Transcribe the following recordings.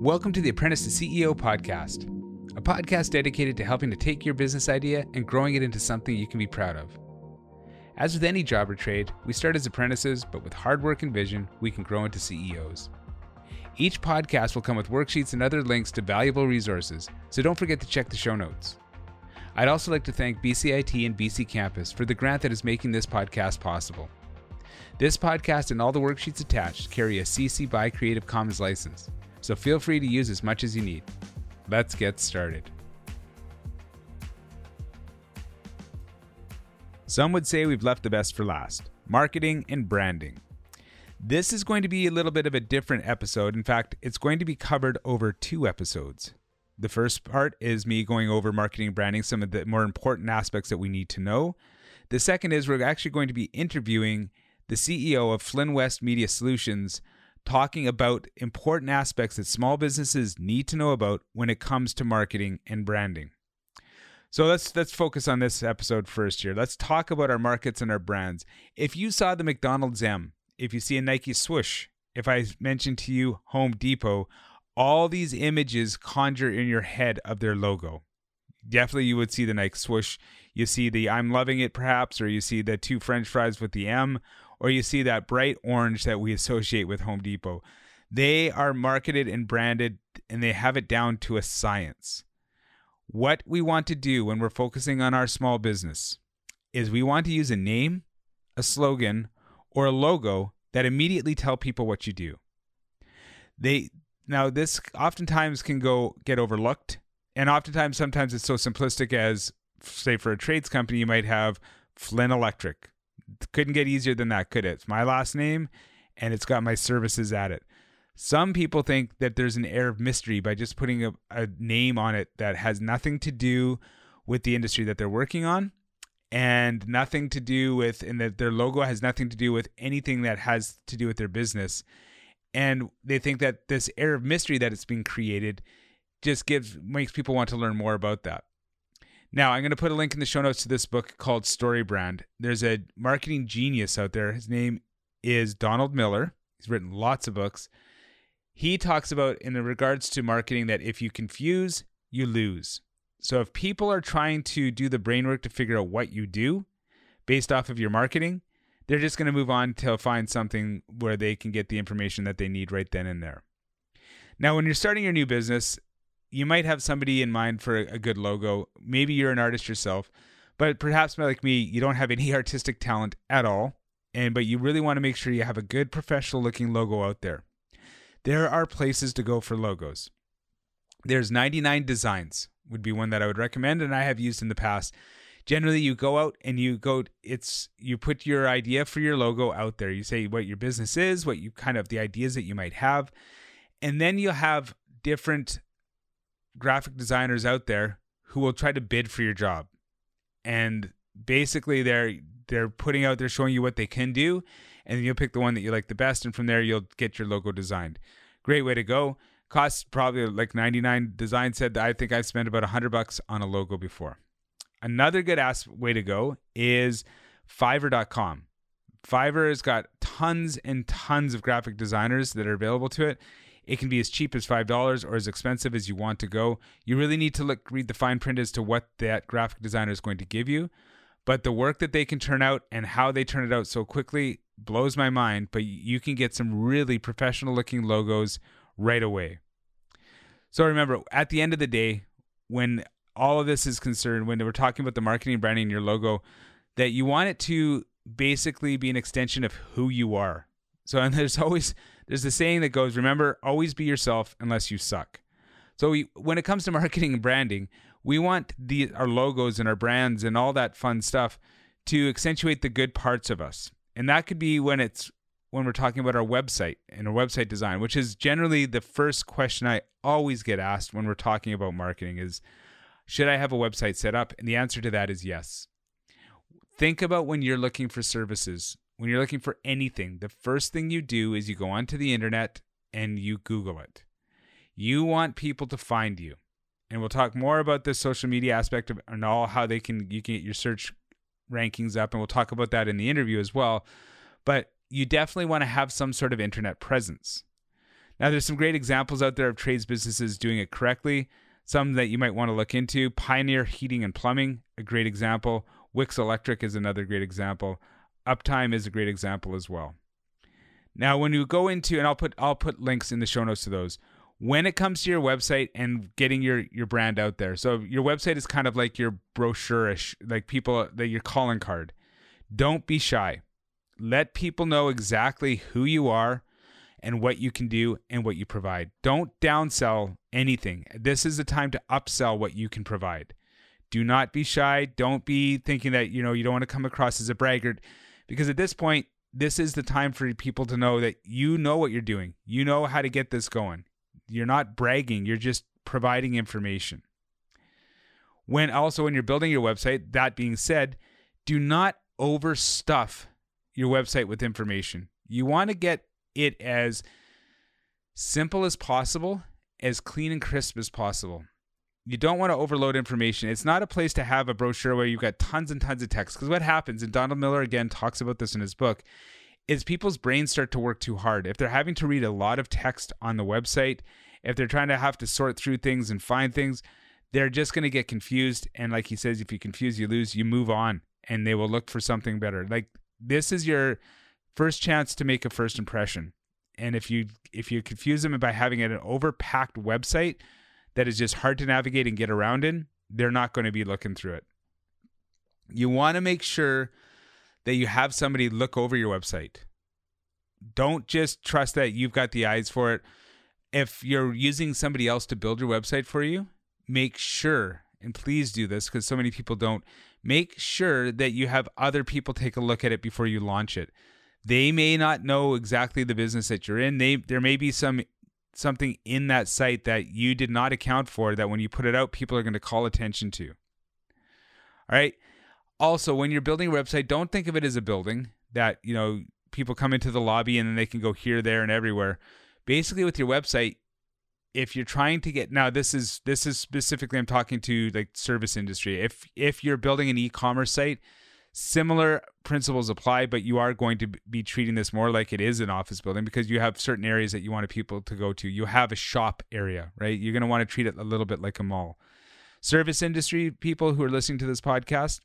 Welcome to the Apprentice to CEO podcast, a podcast dedicated to helping to take your business idea and growing it into something you can be proud of. As with any job or trade, we start as apprentices, but with hard work and vision, we can grow into CEOs. Each podcast will come with worksheets and other links to valuable resources, so don't forget to check the show notes. I'd also like to thank BCIT and BC Campus for the grant that is making this podcast possible. This podcast and all the worksheets attached carry a CC BY Creative Commons license, so feel free to use as much as you need. Let's get started. Some would say we've left the best for last: marketing and branding. This is going to be a little bit of a different episode. In fact, it's going to be covered over two episodes. The first part is me going over marketing and branding, some of the more important aspects that we need to know. The second is we're actually going to be interviewing the CEO of Flynn West Media Solutions, talking about important aspects that small businesses need to know about when it comes to marketing and branding. So let's focus on this episode first here. Let's talk about our markets and our brands. If you saw the McDonald's M, if you see a Nike swoosh, if I mentioned to you Home Depot, all these images conjure in your head of their logo. Definitely you would see the Nike swoosh. You see the I'm loving it perhaps, or you see the two French fries with the M, or you see that bright orange that we associate with Home Depot. They are marketed and branded, and they have it down to a science. What we want to do when we're focusing on our small business is we want to use a name, a slogan, or a logo that immediately tell people what you do. Now this oftentimes can get overlooked, and oftentimes sometimes it's so simplistic as, say, for a trades company, you might have Flynn Electric. Couldn't get easier than that, could it? It's my last name, and it's got my services at it. Some people think that there's an air of mystery by just putting a name on it that has nothing to do with the industry that they're working on, and nothing to do with, and that their logo has nothing to do with anything that has to do with their business. And they think that this air of mystery that it's being created just makes people want to learn more about that. Now, I'm going to put a link in the show notes to this book called StoryBrand. There's a marketing genius out there. His name is Donald Miller. He's written lots of books. He talks about, in regards to marketing, that if you confuse, you lose. So if people are trying to do the brain work to figure out what you do based off of your marketing, they're just going to move on to find something where they can get the information that they need right then and there. Now, when you're starting your new business, you might have somebody in mind for a good logo. Maybe you're an artist yourself, but perhaps like me, you don't have any artistic talent at all, but you really want to make sure you have a good professional looking logo out there. There are places to go for logos. There's 99 Designs would be one that I would recommend, and I have used in the past. Generally, you go out and you put your idea for your logo out there. You say what your business is, what you kind of the ideas that you might have, and then you'll have different graphic designers out there who will try to bid for your job. And basically they're putting out, they're showing you what they can do, and then you'll pick the one that you like the best, and from there you'll get your logo designed. Great way to go. Costs probably, like 99 Design said, I think I've spent about $100 on a logo before. Another good way to go is fiverr.com. Fiverr has got tons and tons of graphic designers that are available to it. It can be as cheap as $5 or as expensive as you want to go. You really need to read the fine print as to what that graphic designer is going to give you. But the work that they can turn out and how they turn it out so quickly blows my mind. But you can get some really professional looking logos right away. So remember, at the end of the day, when all of this is concerned, when we're talking about the marketing, branding, and your logo, that you want it to basically be an extension of who you are. So, and there's a saying that goes, remember, always be yourself unless you suck. So when it comes to marketing and branding, we want our logos and our brands and all that fun stuff to accentuate the good parts of us. And that could be when we're talking about our website and our website design, which is generally the first question I always get asked when we're talking about marketing is, should I have a website set up? And the answer to that is yes. Think about when you're looking for services. When you're looking for anything, the first thing you do is you go onto the internet and you Google it. You want people to find you. And we'll talk more about the social media aspect of and all how you can get your search rankings up, and we'll talk about that in the interview as well. But you definitely want to have some sort of internet presence. Now, there's some great examples out there of trades businesses doing it correctly. Some that you might want to look into: Pioneer Heating and Plumbing, a great example. Wix Electric is another great example. Uptime is a great example as well. Now, when you go into, and I'll put links in the show notes to those, when it comes to your website and getting your brand out there. So your website is kind of like your brochure-ish, like people, that your calling card. Don't be shy. Let people know exactly who you are and what you can do and what you provide. Don't downsell anything. This is the time to upsell what you can provide. Do not be shy. Don't be thinking that, you know, you don't want to come across as a braggart, because at this point, this is the time for people to know that you know what you're doing. You know how to get this going. You're not bragging. You're just providing information. When you're building your website, that being said, do not overstuff your website with information. You want to get it as simple as possible, as clean and crisp as possible. You don't want to overload information. It's not a place to have a brochure where you've got tons and tons of text. Because what happens, and Donald Miller again talks about this in his book, is people's brains start to work too hard. If they're having to read a lot of text on the website, if they're trying to have to sort through things and find things, they're just going to get confused. And like he says, if you confuse, you lose, you move on, and they will look for something better. Like, this is your first chance to make a first impression. And if you confuse them by having an overpacked website that is just hard to navigate and get around in, they're not going to be looking through it. You want to make sure that you have somebody look over your website. Don't just trust that you've got the eyes for it. If you're using somebody else to build your website for you, make sure, and please do this because so many people don't, make sure that you have other people take a look at it before you launch it. They may not know exactly the business that you're in. There may be something in that site that you did not account for that when you put it out, people are going to call attention to. All right. Also, when you're building a website, don't think of it as a building that, you know, people come into the lobby and then they can go here, there, and everywhere. Basically, with your website, if you're trying to get, now this is specifically, I'm talking to like service industry. If you're building an e-commerce site, similar principles apply, but you are going to be treating this more like it is an office building because you have certain areas that you want people to go to. You have a shop area, right? You're going to want to treat it a little bit like a mall. Service industry people who are listening to this podcast,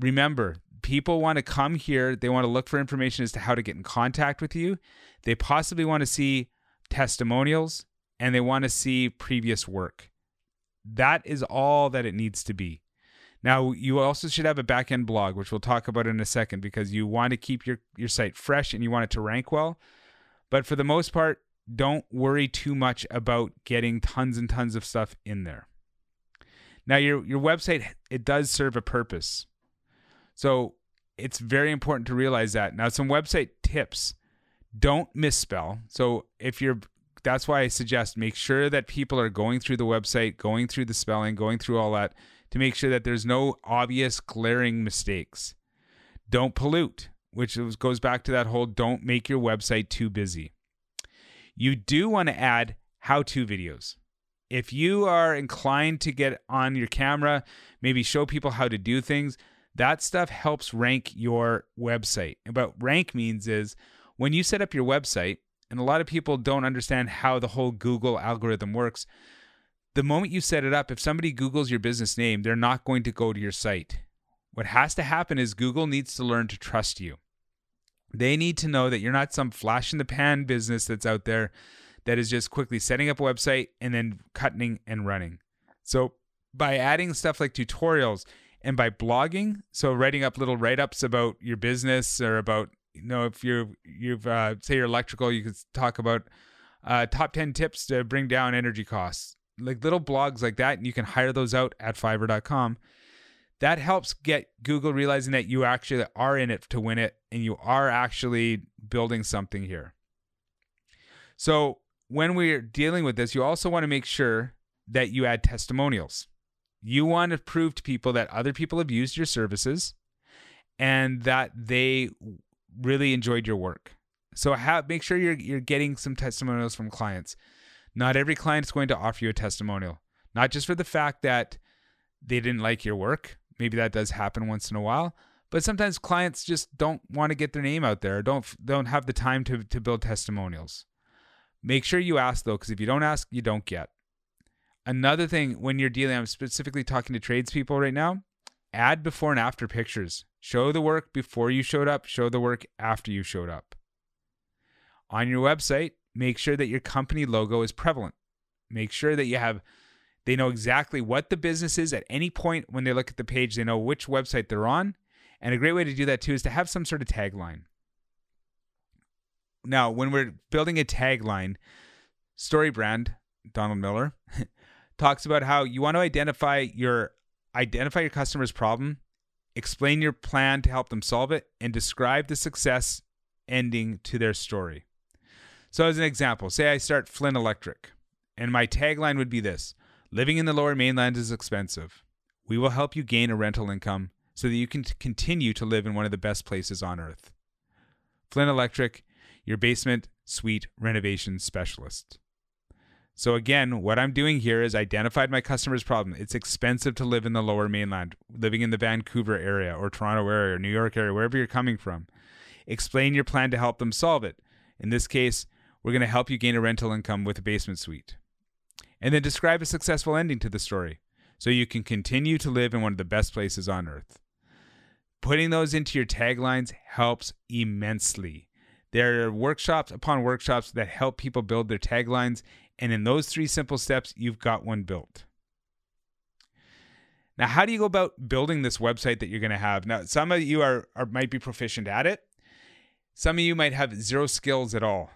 remember, people want to come here. They want to look for information as to how to get in contact with you. They possibly want to see testimonials and they want to see previous work. That is all that it needs to be. Now, you also should have a back-end blog, which we'll talk about in a second, because you want to keep your site fresh and you want it to rank well. But for the most part, don't worry too much about getting tons and tons of stuff in there. Now, your website, it does serve a purpose. So it's very important to realize that. Now, some website tips. Don't misspell. So that's why I suggest make sure that people are going through the website, going through the spelling, going through all that, to make sure that there's no obvious glaring mistakes. Don't pollute, which goes back to that whole don't make your website too busy. You do want to add how-to videos. If you are inclined to get on your camera, maybe show people how to do things, that stuff helps rank your website. And what rank means is when you set up your website, and a lot of people don't understand how the whole Google algorithm works, the moment you set it up, if somebody Googles your business name, they're not going to go to your site. What has to happen is Google needs to learn to trust you. They need to know that you're not some flash in the pan business that's out there that is just quickly setting up a website and then cutting and running. So by adding stuff like tutorials and by blogging, so writing up little write-ups about your business or about, you know, if you've say you're electrical, you could talk about top 10 tips to bring down energy costs. Like little blogs like that, and you can hire those out at fiverr.com. That helps get Google realizing that you actually are in it to win it, and you are actually building something here. So when we're dealing with this, you also want to make sure that you add testimonials. You want to prove to people that other people have used your services and that they really enjoyed your work. So make sure you're getting some testimonials from clients. Not every client is going to offer you a testimonial, not just for the fact that they didn't like your work. Maybe that does happen once in a while, but sometimes clients just don't want to get their name out there, don't have the time to build testimonials. Make sure you ask though, because if you don't ask, you don't get. Another thing when you're dealing, I'm specifically talking to tradespeople right now, add before and after pictures. Show the work before you showed up, show the work after you showed up. On your website, make sure that your company logo is prevalent. Make sure that you have, they know exactly what the business is at any point when they look at the page, they know which website they're on. And a great way to do that too is to have some sort of tagline. Now, when we're building a tagline, StoryBrand, Donald Miller, talks about how you want to identify your customer's problem, explain your plan to help them solve it, and describe the success ending to their story. So as an example, say I start Flynn Electric, and my tagline would be this: living in the Lower Mainland is expensive. We will help you gain a rental income so that you can continue to live in one of the best places on earth. Flynn Electric, your basement suite renovation specialist. So again, what I'm doing here is identified my customer's problem. It's expensive to live in the Lower Mainland, living in the Vancouver area or Toronto area or New York area, wherever you're coming from. Explain your plan to help them solve it. In this case, we're going to help you gain a rental income with a basement suite. And then describe a successful ending to the story so you can continue to live in one of the best places on earth. Putting those into your taglines helps immensely. There are workshops upon workshops that help people build their taglines, and in those three simple steps, you've got one built. Now, how do you go about building this website that you're going to have? Now, some of you might be proficient at it. Some of you might have zero skills at all.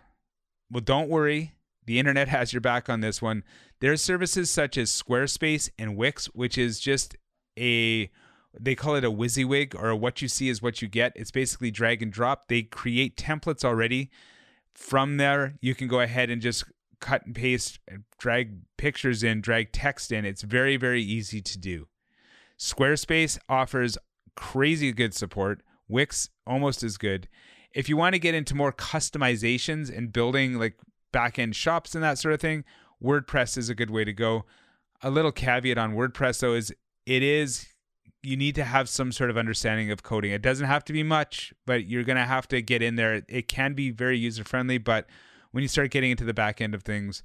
Well, don't worry. The internet has your back on this one. There are services such as Squarespace and Wix, which is just they call it a WYSIWYG, or a what you see is what you get. It's basically drag and drop. They create templates already. From there, you can go ahead and just cut and paste, drag pictures in, drag text in. It's very, very easy to do. Squarespace offers crazy good support. Wix, almost as good. If you want to get into more customizations and building like back-end shops and that sort of thing, WordPress is a good way to go. A little caveat on WordPress, though, is you need to have some sort of understanding of coding. It doesn't have to be much, but you're going to have to get in there. It can be very user-friendly, but when you start getting into the back end of things,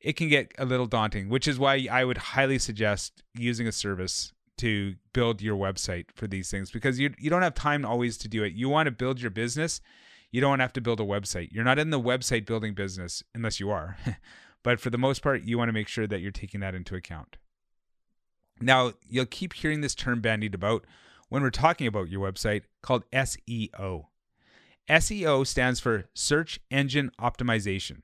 it can get a little daunting, which is why I would highly suggest using a service to build your website for these things, because you don't have time always to do it. You want to build your business. You don't have to build a website. You're not in the website building business unless you are. But for the most part, you want to make sure that you're taking that into account. Now, you'll keep hearing this term bandied about when we're talking about your website called SEO. SEO stands for Search Engine Optimization.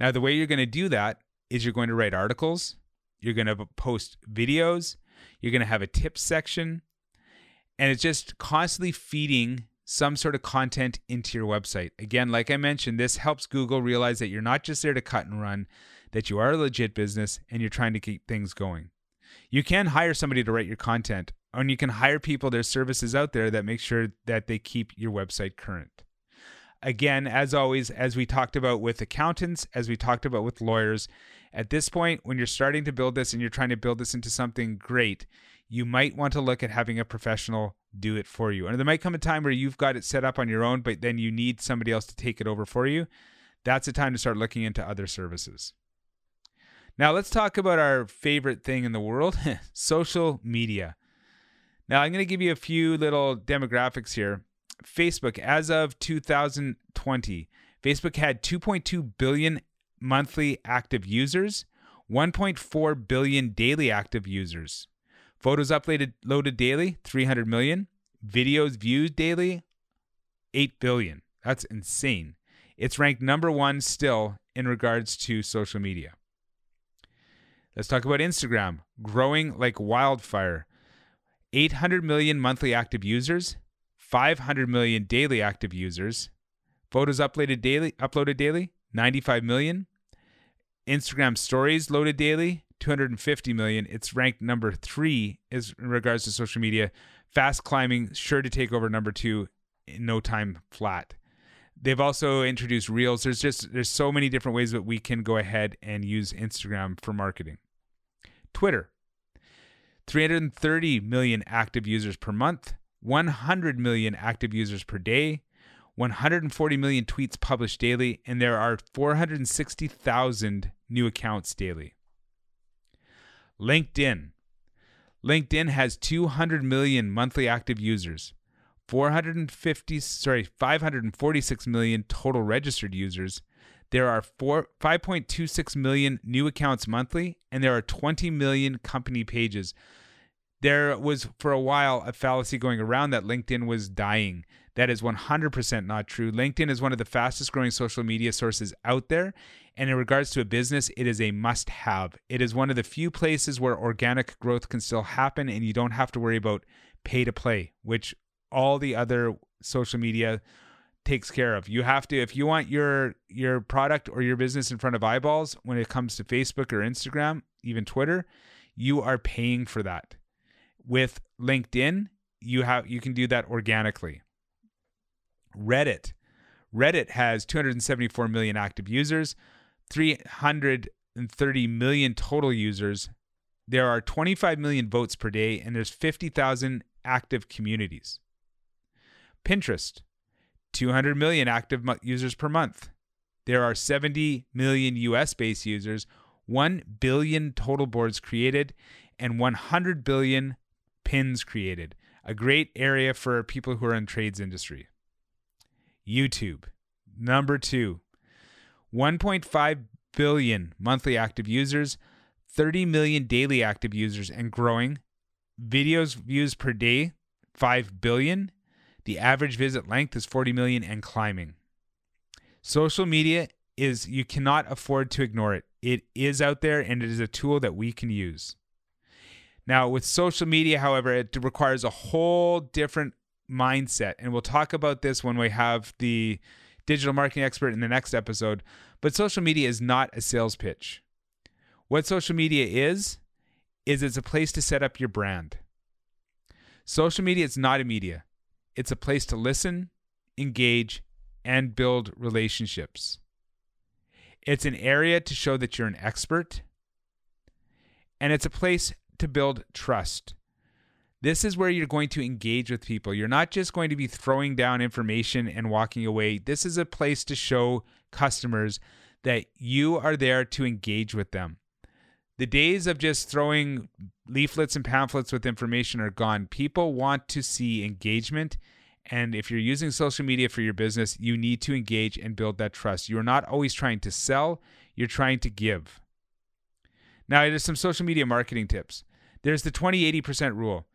Now, the way you're going to do that is you're going to write articles, you're going to post videos, you're going to have a tips section, and it's just constantly feeding some sort of content into your website. Again, like I mentioned, this helps Google realize that you're not just there to cut and run, that you are a legit business and you're trying to keep things going. You can hire somebody to write your content, and you can hire people, there's services out there that make sure that they keep your website current. Again, as always, as we talked about with accountants, as we talked about with lawyers, at this point, when you're starting to build this and you're trying to build this into something great, you might want to look at having a professional do it for you. And there might come a time where you've got it set up on your own, but then you need somebody else to take it over for you. That's a time to start looking into other services. Now, let's talk about our favorite thing in the world, social media. Now, I'm going to give you a few little demographics here. Facebook, as of 2020, Facebook had 2.2 billion monthly active users, 1.4 billion daily active users. Photos uploaded daily, 300 million. Videos viewed daily, 8 billion. That's insane. It's ranked number one still in regards to social media. Let's talk about Instagram, growing like wildfire. 800 million monthly active users, 500 million daily active users, photos uploaded daily, 95 million, Instagram stories loaded daily, 250 million. It's ranked number 3 in regards to social media, fast climbing, sure to take over number 2 in no time flat. They've also introduced Reels. There's so many different ways that we can go ahead and use Instagram for marketing. Twitter. 330 million active users per month, 100 million active users per day, 140 million tweets published daily, and there are 460,000 new accounts daily. LinkedIn. LinkedIn has 200 million monthly active users, 546 million total registered users. There are 5.26 million new accounts monthly, and there are 20 million company pages. There was, for a while, a fallacy going around that LinkedIn was dying. That is 100% not true. LinkedIn is one of the fastest growing social media sources out there. And in regards to a business, it is a must-have. It is one of the few places where organic growth can still happen and you don't have to worry about pay to play, which all the other social media takes care of. You have to, if you want your product or your business in front of eyeballs, when it comes to Facebook or Instagram, even Twitter, you are paying for that. With LinkedIn, you can do that organically. Reddit. Reddit has 274 million active users, 330 million total users. There are 25 million votes per day, and there's 50,000 active communities. Pinterest, 200 million active users per month. There are 70 million US-based users, 1 billion total boards created, and 100 billion pins created. A great area for people who are in trades industry. YouTube, number 2, 1.5 billion monthly active users, 30 million daily active users and growing. Videos views per day, 5 billion. The average visit length is 40 million and climbing. Social media is, you cannot afford to ignore it. It is out there and it is a tool that we can use. Now with social media, however, it requires a whole different mindset. And we'll talk about this when we have the digital marketing expert in the next episode. But social media is not a sales pitch. What social media is it's a place to set up your brand. Social media is not a media. It's a place to listen, engage, and build relationships. It's an area to show that you're an expert. And it's a place to build trust. This is where you're going to engage with people. You're not just going to be throwing down information and walking away. This is a place to show customers that you are there to engage with them. The days of just throwing leaflets and pamphlets with information are gone. People want to see engagement. And if you're using social media for your business, you need to engage and build that trust. You're not always trying to sell. You're trying to give. Now, there's some social media marketing tips. There's the 20-80% rule.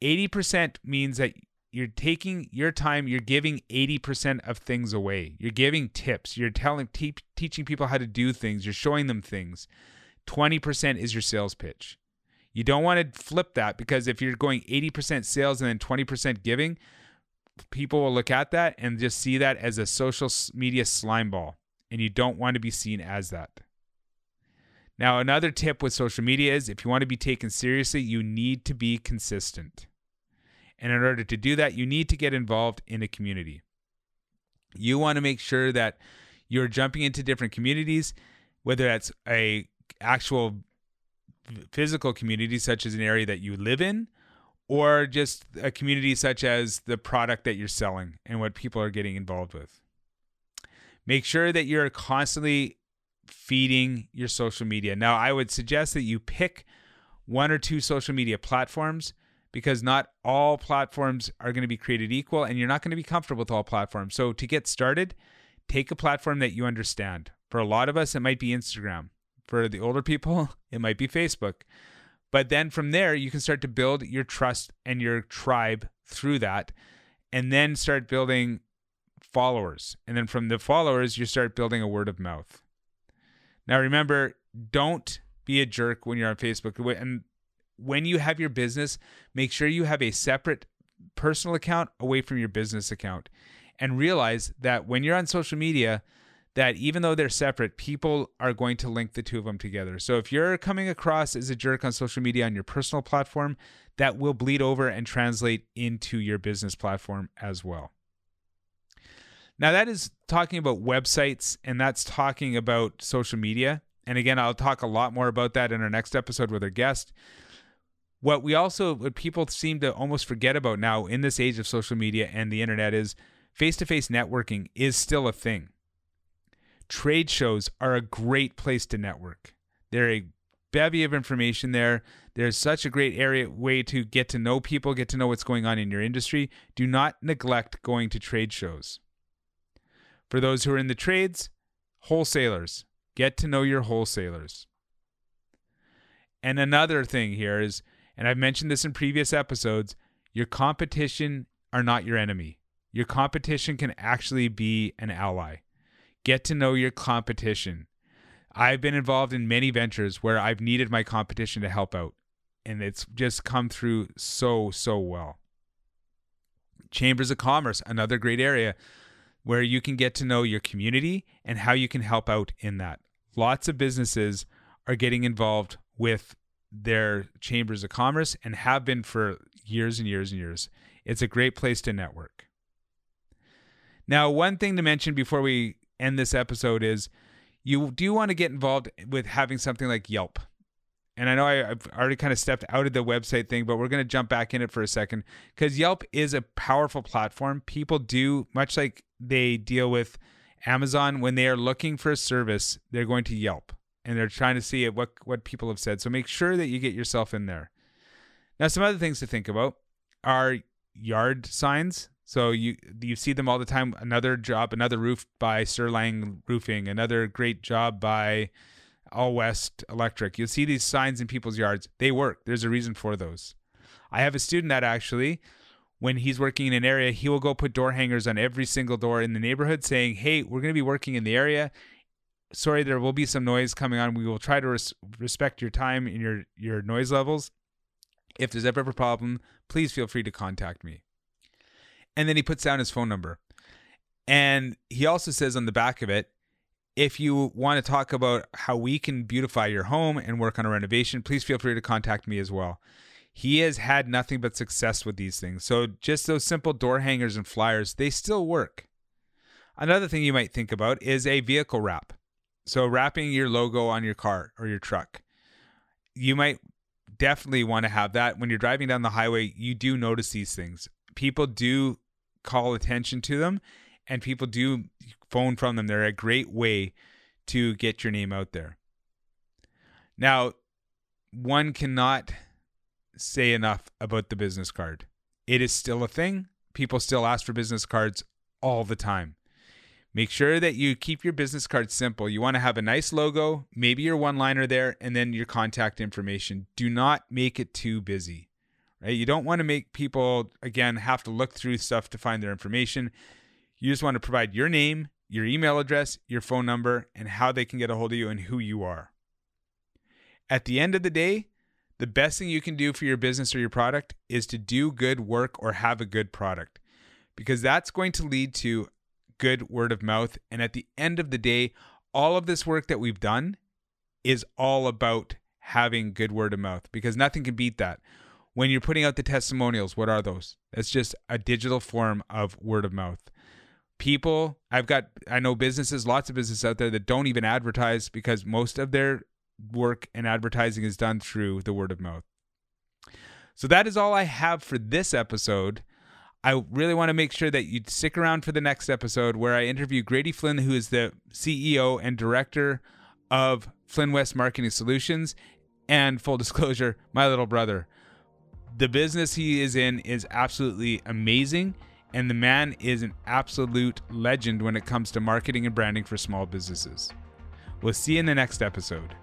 80% means that you're taking your time, you're giving 80% of things away. You're giving tips, you're teaching people how to do things, you're showing them things. 20% is your sales pitch. You don't want to flip that, because if you're going 80% sales and then 20% giving, people will look at that and just see that as a social media slime ball. And you don't want to be seen as that. Now, another tip with social media is if you want to be taken seriously, you need to be consistent. And in order to do that, you need to get involved in a community. You want to make sure that you're jumping into different communities, whether that's a actual physical community, such as an area that you live in, or just a community such as the product that you're selling and what people are getting involved with. Make sure that you're constantly feeding your social media. Now, I would suggest that you pick one or two social media platforms, because not all platforms are going to be created equal and you're not going to be comfortable with all platforms. So to get started, take a platform that you understand. For a lot of us, it might be Instagram. For the older people, it might be Facebook. But then from there, you can start to build your trust and your tribe through that, and then start building followers. And then from the followers, you start building a word of mouth. Now, remember, don't be a jerk when you're on Facebook. And when you have your business, make sure you have a separate personal account away from your business account. And realize that when you're on social media, that even though they're separate, people are going to link the two of them together. So if you're coming across as a jerk on social media on your personal platform, that will bleed over and translate into your business platform as well. Now, that is talking about websites, and that's talking about social media. And again, I'll talk a lot more about that in our next episode with our guest. What people seem to almost forget about now in this age of social media and the internet is Face-to-face networking is still a thing. Trade shows are a great place to network. They're a bevy of information there. There's such a great area way to get to know people, get to know what's going on in your industry. Do not neglect going to trade shows. For those who are in the trades, wholesalers. Get to know your wholesalers. And another thing here is, and I've mentioned this in previous episodes, your competition are not your enemy. Your competition can actually be an ally. Get to know your competition. I've been involved in many ventures where I've needed my competition to help out, and it's just come through so well. Chambers of Commerce, another great area where you can get to know your community and how you can help out in that. Lots of businesses are getting involved with their Chambers of Commerce and have been for years and years and years. It's a great place to network. Now, one thing to mention before we end this episode is you do want to get involved with having something like Yelp. And I know I've already kind of stepped out of the website thing, but we're going to jump back in it for a second because Yelp is a powerful platform. People do, much like they deal with Amazon, when they are looking for a service, they're going to Yelp. And they're trying to see what people have said. So make sure that you get yourself in there. Now, some other things to think about are yard signs. So you see them all the time. Another job, another roof by Serlang Roofing. Another great job by All West Electric. You'll see these signs in people's yards. They work. There's a reason for those. I have a student that actually, when he's working in an area, he will go put door hangers on every single door in the neighborhood saying, hey, we're going to be working in the area. Sorry, there will be some noise coming on. We will try to respect your time and your noise levels. If there's ever a problem, please feel free to contact me. And then he puts down his phone number. And he also says on the back of it, if you want to talk about how we can beautify your home and work on a renovation, please feel free to contact me as well. He has had nothing but success with these things. So just those simple door hangers and flyers, they still work. Another thing you might think about is a vehicle wrap. So wrapping your logo on your car or your truck. You might definitely want to have that. When you're driving down the highway, you do notice these things. People do call attention to them and people do phone from them. They're a great way to get your name out there. Now, one cannot say enough about the business card. It is still a thing. People still ask for business cards all the time. Make sure that you keep your business card simple. You want to have a nice logo, maybe your one-liner there, and then your contact information. Do not make it too busy, right? You don't want to make people, again, have to look through stuff to find their information. You just want to provide your name, your email address, your phone number, and how they can get a hold of you and who you are. At the end of the day, the best thing you can do for your business or your product is to do good work or have a good product, because that's going to lead to good word of mouth. And at the end of the day, all of this work that we've done is all about having good word of mouth, because nothing can beat that. When you're putting out the testimonials, what are those? That's just a digital form of word of mouth. People, I know businesses, lots of businesses out there that don't even advertise because most of their work and advertising is done through the word of mouth. So that is all I have for this episode. I really want to make sure that you stick around for the next episode where I interview Grady Flynn, who is the CEO and director of Flynn West Marketing Solutions. And full disclosure, my little brother. The business he is in is absolutely amazing. And the man is an absolute legend when it comes to marketing and branding for small businesses. We'll see you in the next episode.